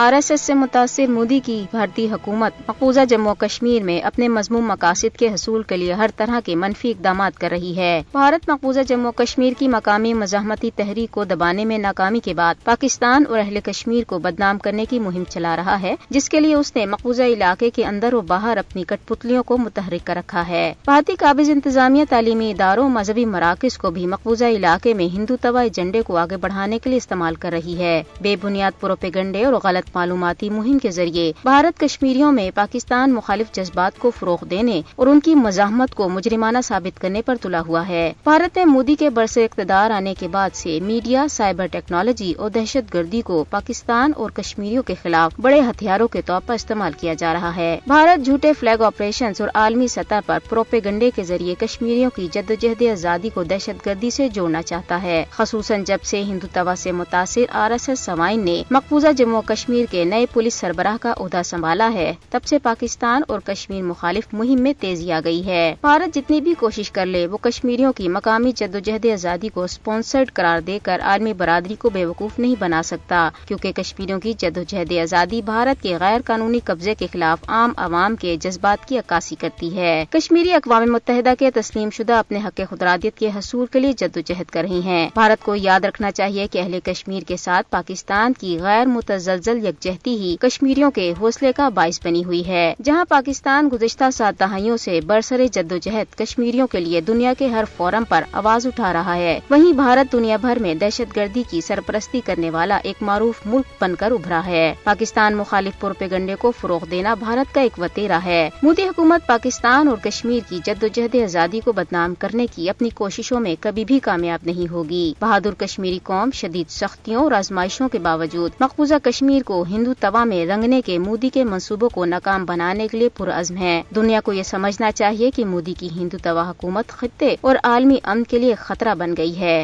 RSS سے متاثر مودی کی بھارتی حکومت مقبوضہ جموں کشمیر میں اپنے مضموم مقاصد کے حصول کے لیے ہر طرح کے منفی اقدامات کر رہی ہے۔ بھارت مقبوضہ جموں کشمیر کی مقامی مزاحمتی تحریک کو دبانے میں ناکامی کے بعد پاکستان اور اہل کشمیر کو بدنام کرنے کی مہم چلا رہا ہے، جس کے لیے اس نے مقبوضہ علاقے کے اندر و باہر اپنی کٹ پتلیوں کو متحرک کر رکھا ہے۔ بھارتی قابض انتظامیہ تعلیمی اداروں، مذہبی مراکز کو بھی مقبوضہ علاقے میں ہندو توا ایجنڈے کو آگے بڑھانے کے لیے استعمال کر رہی ہے۔ بے بنیاد پروپیگنڈے اور غلط معلوماتی مہم کے ذریعے بھارت کشمیریوں میں پاکستان مخالف جذبات کو فروغ دینے اور ان کی مزاحمت کو مجرمانہ ثابت کرنے پر تلا ہوا ہے۔ بھارت میں مودی کے برس اقتدار آنے کے بعد سے میڈیا، سائبر ٹیکنالوجی اور دہشت گردی کو پاکستان اور کشمیریوں کے خلاف بڑے ہتھیاروں کے طور پر استعمال کیا جا رہا ہے۔ بھارت جھوٹے فلیگ آپریشنز اور عالمی سطح پر پروپیگنڈے کے ذریعے کشمیریوں کی جدوجہد آزادی کو دہشت گردی سے جوڑنا چاہتا ہے، خصوصاً جب سے ہندوتوا سے متاثر RSS سوائن نے مقبوضہ جموں کشمیر کے نئے پولیس سربراہ کا عہدہ سنبھالا ہے، تب سے پاکستان اور کشمیر مخالف مہم میں تیزی آ گئی ہے۔ بھارت جتنی بھی کوشش کر لے، وہ کشمیریوں کی مقامی جدوجہد آزادی کو سپانسرڈ قرار دے کر عالمی برادری کو بیوقوف نہیں بنا سکتا، کیونکہ کشمیریوں کی جدوجہد آزادی بھارت کے غیر قانونی قبضے کے خلاف عام عوام کے جذبات کی عکاسی کرتی ہے۔ کشمیری اقوام متحدہ کے تسلیم شدہ اپنے حق خودارادیت کے حصول کے لیے جدوجہد کر رہی ہیں۔ بھارت کو یاد رکھنا چاہیے کہ اہل کشمیر کے ساتھ پاکستان کی غیر متزلزل یکجہتی ہی کشمیریوں کے حوصلے کا باعث بنی ہوئی ہے۔ جہاں پاکستان گزشتہ 7 دہائیوں سے برسر جدوجہد کشمیریوں کے لیے دنیا کے ہر فورم پر آواز اٹھا رہا ہے، وہیں بھارت دنیا بھر میں دہشت گردی کی سرپرستی کرنے والا ایک معروف ملک بن کر ابھرا ہے۔ پاکستان مخالف پروپیگنڈے کو فروغ دینا بھارت کا ایک وتیرہ ہے۔ مودی حکومت پاکستان اور کشمیر کی جدوجہد آزادی کو بدنام کرنے کی اپنی کوششوں میں کبھی بھی کامیاب نہیں ہوگی۔ بہادر کشمیری قوم شدید سختیوں اور آزمائشوں کے باوجود مقبوضہ کشمیر کو ہندو توا میں رنگنے کے مودی کے منصوبوں کو ناکام بنانے کے لیے پرعزم ہے۔ دنیا کو یہ سمجھنا چاہیے کہ مودی کی ہندو توا حکومت خطے اور عالمی امن کے لیے خطرہ بن گئی ہے۔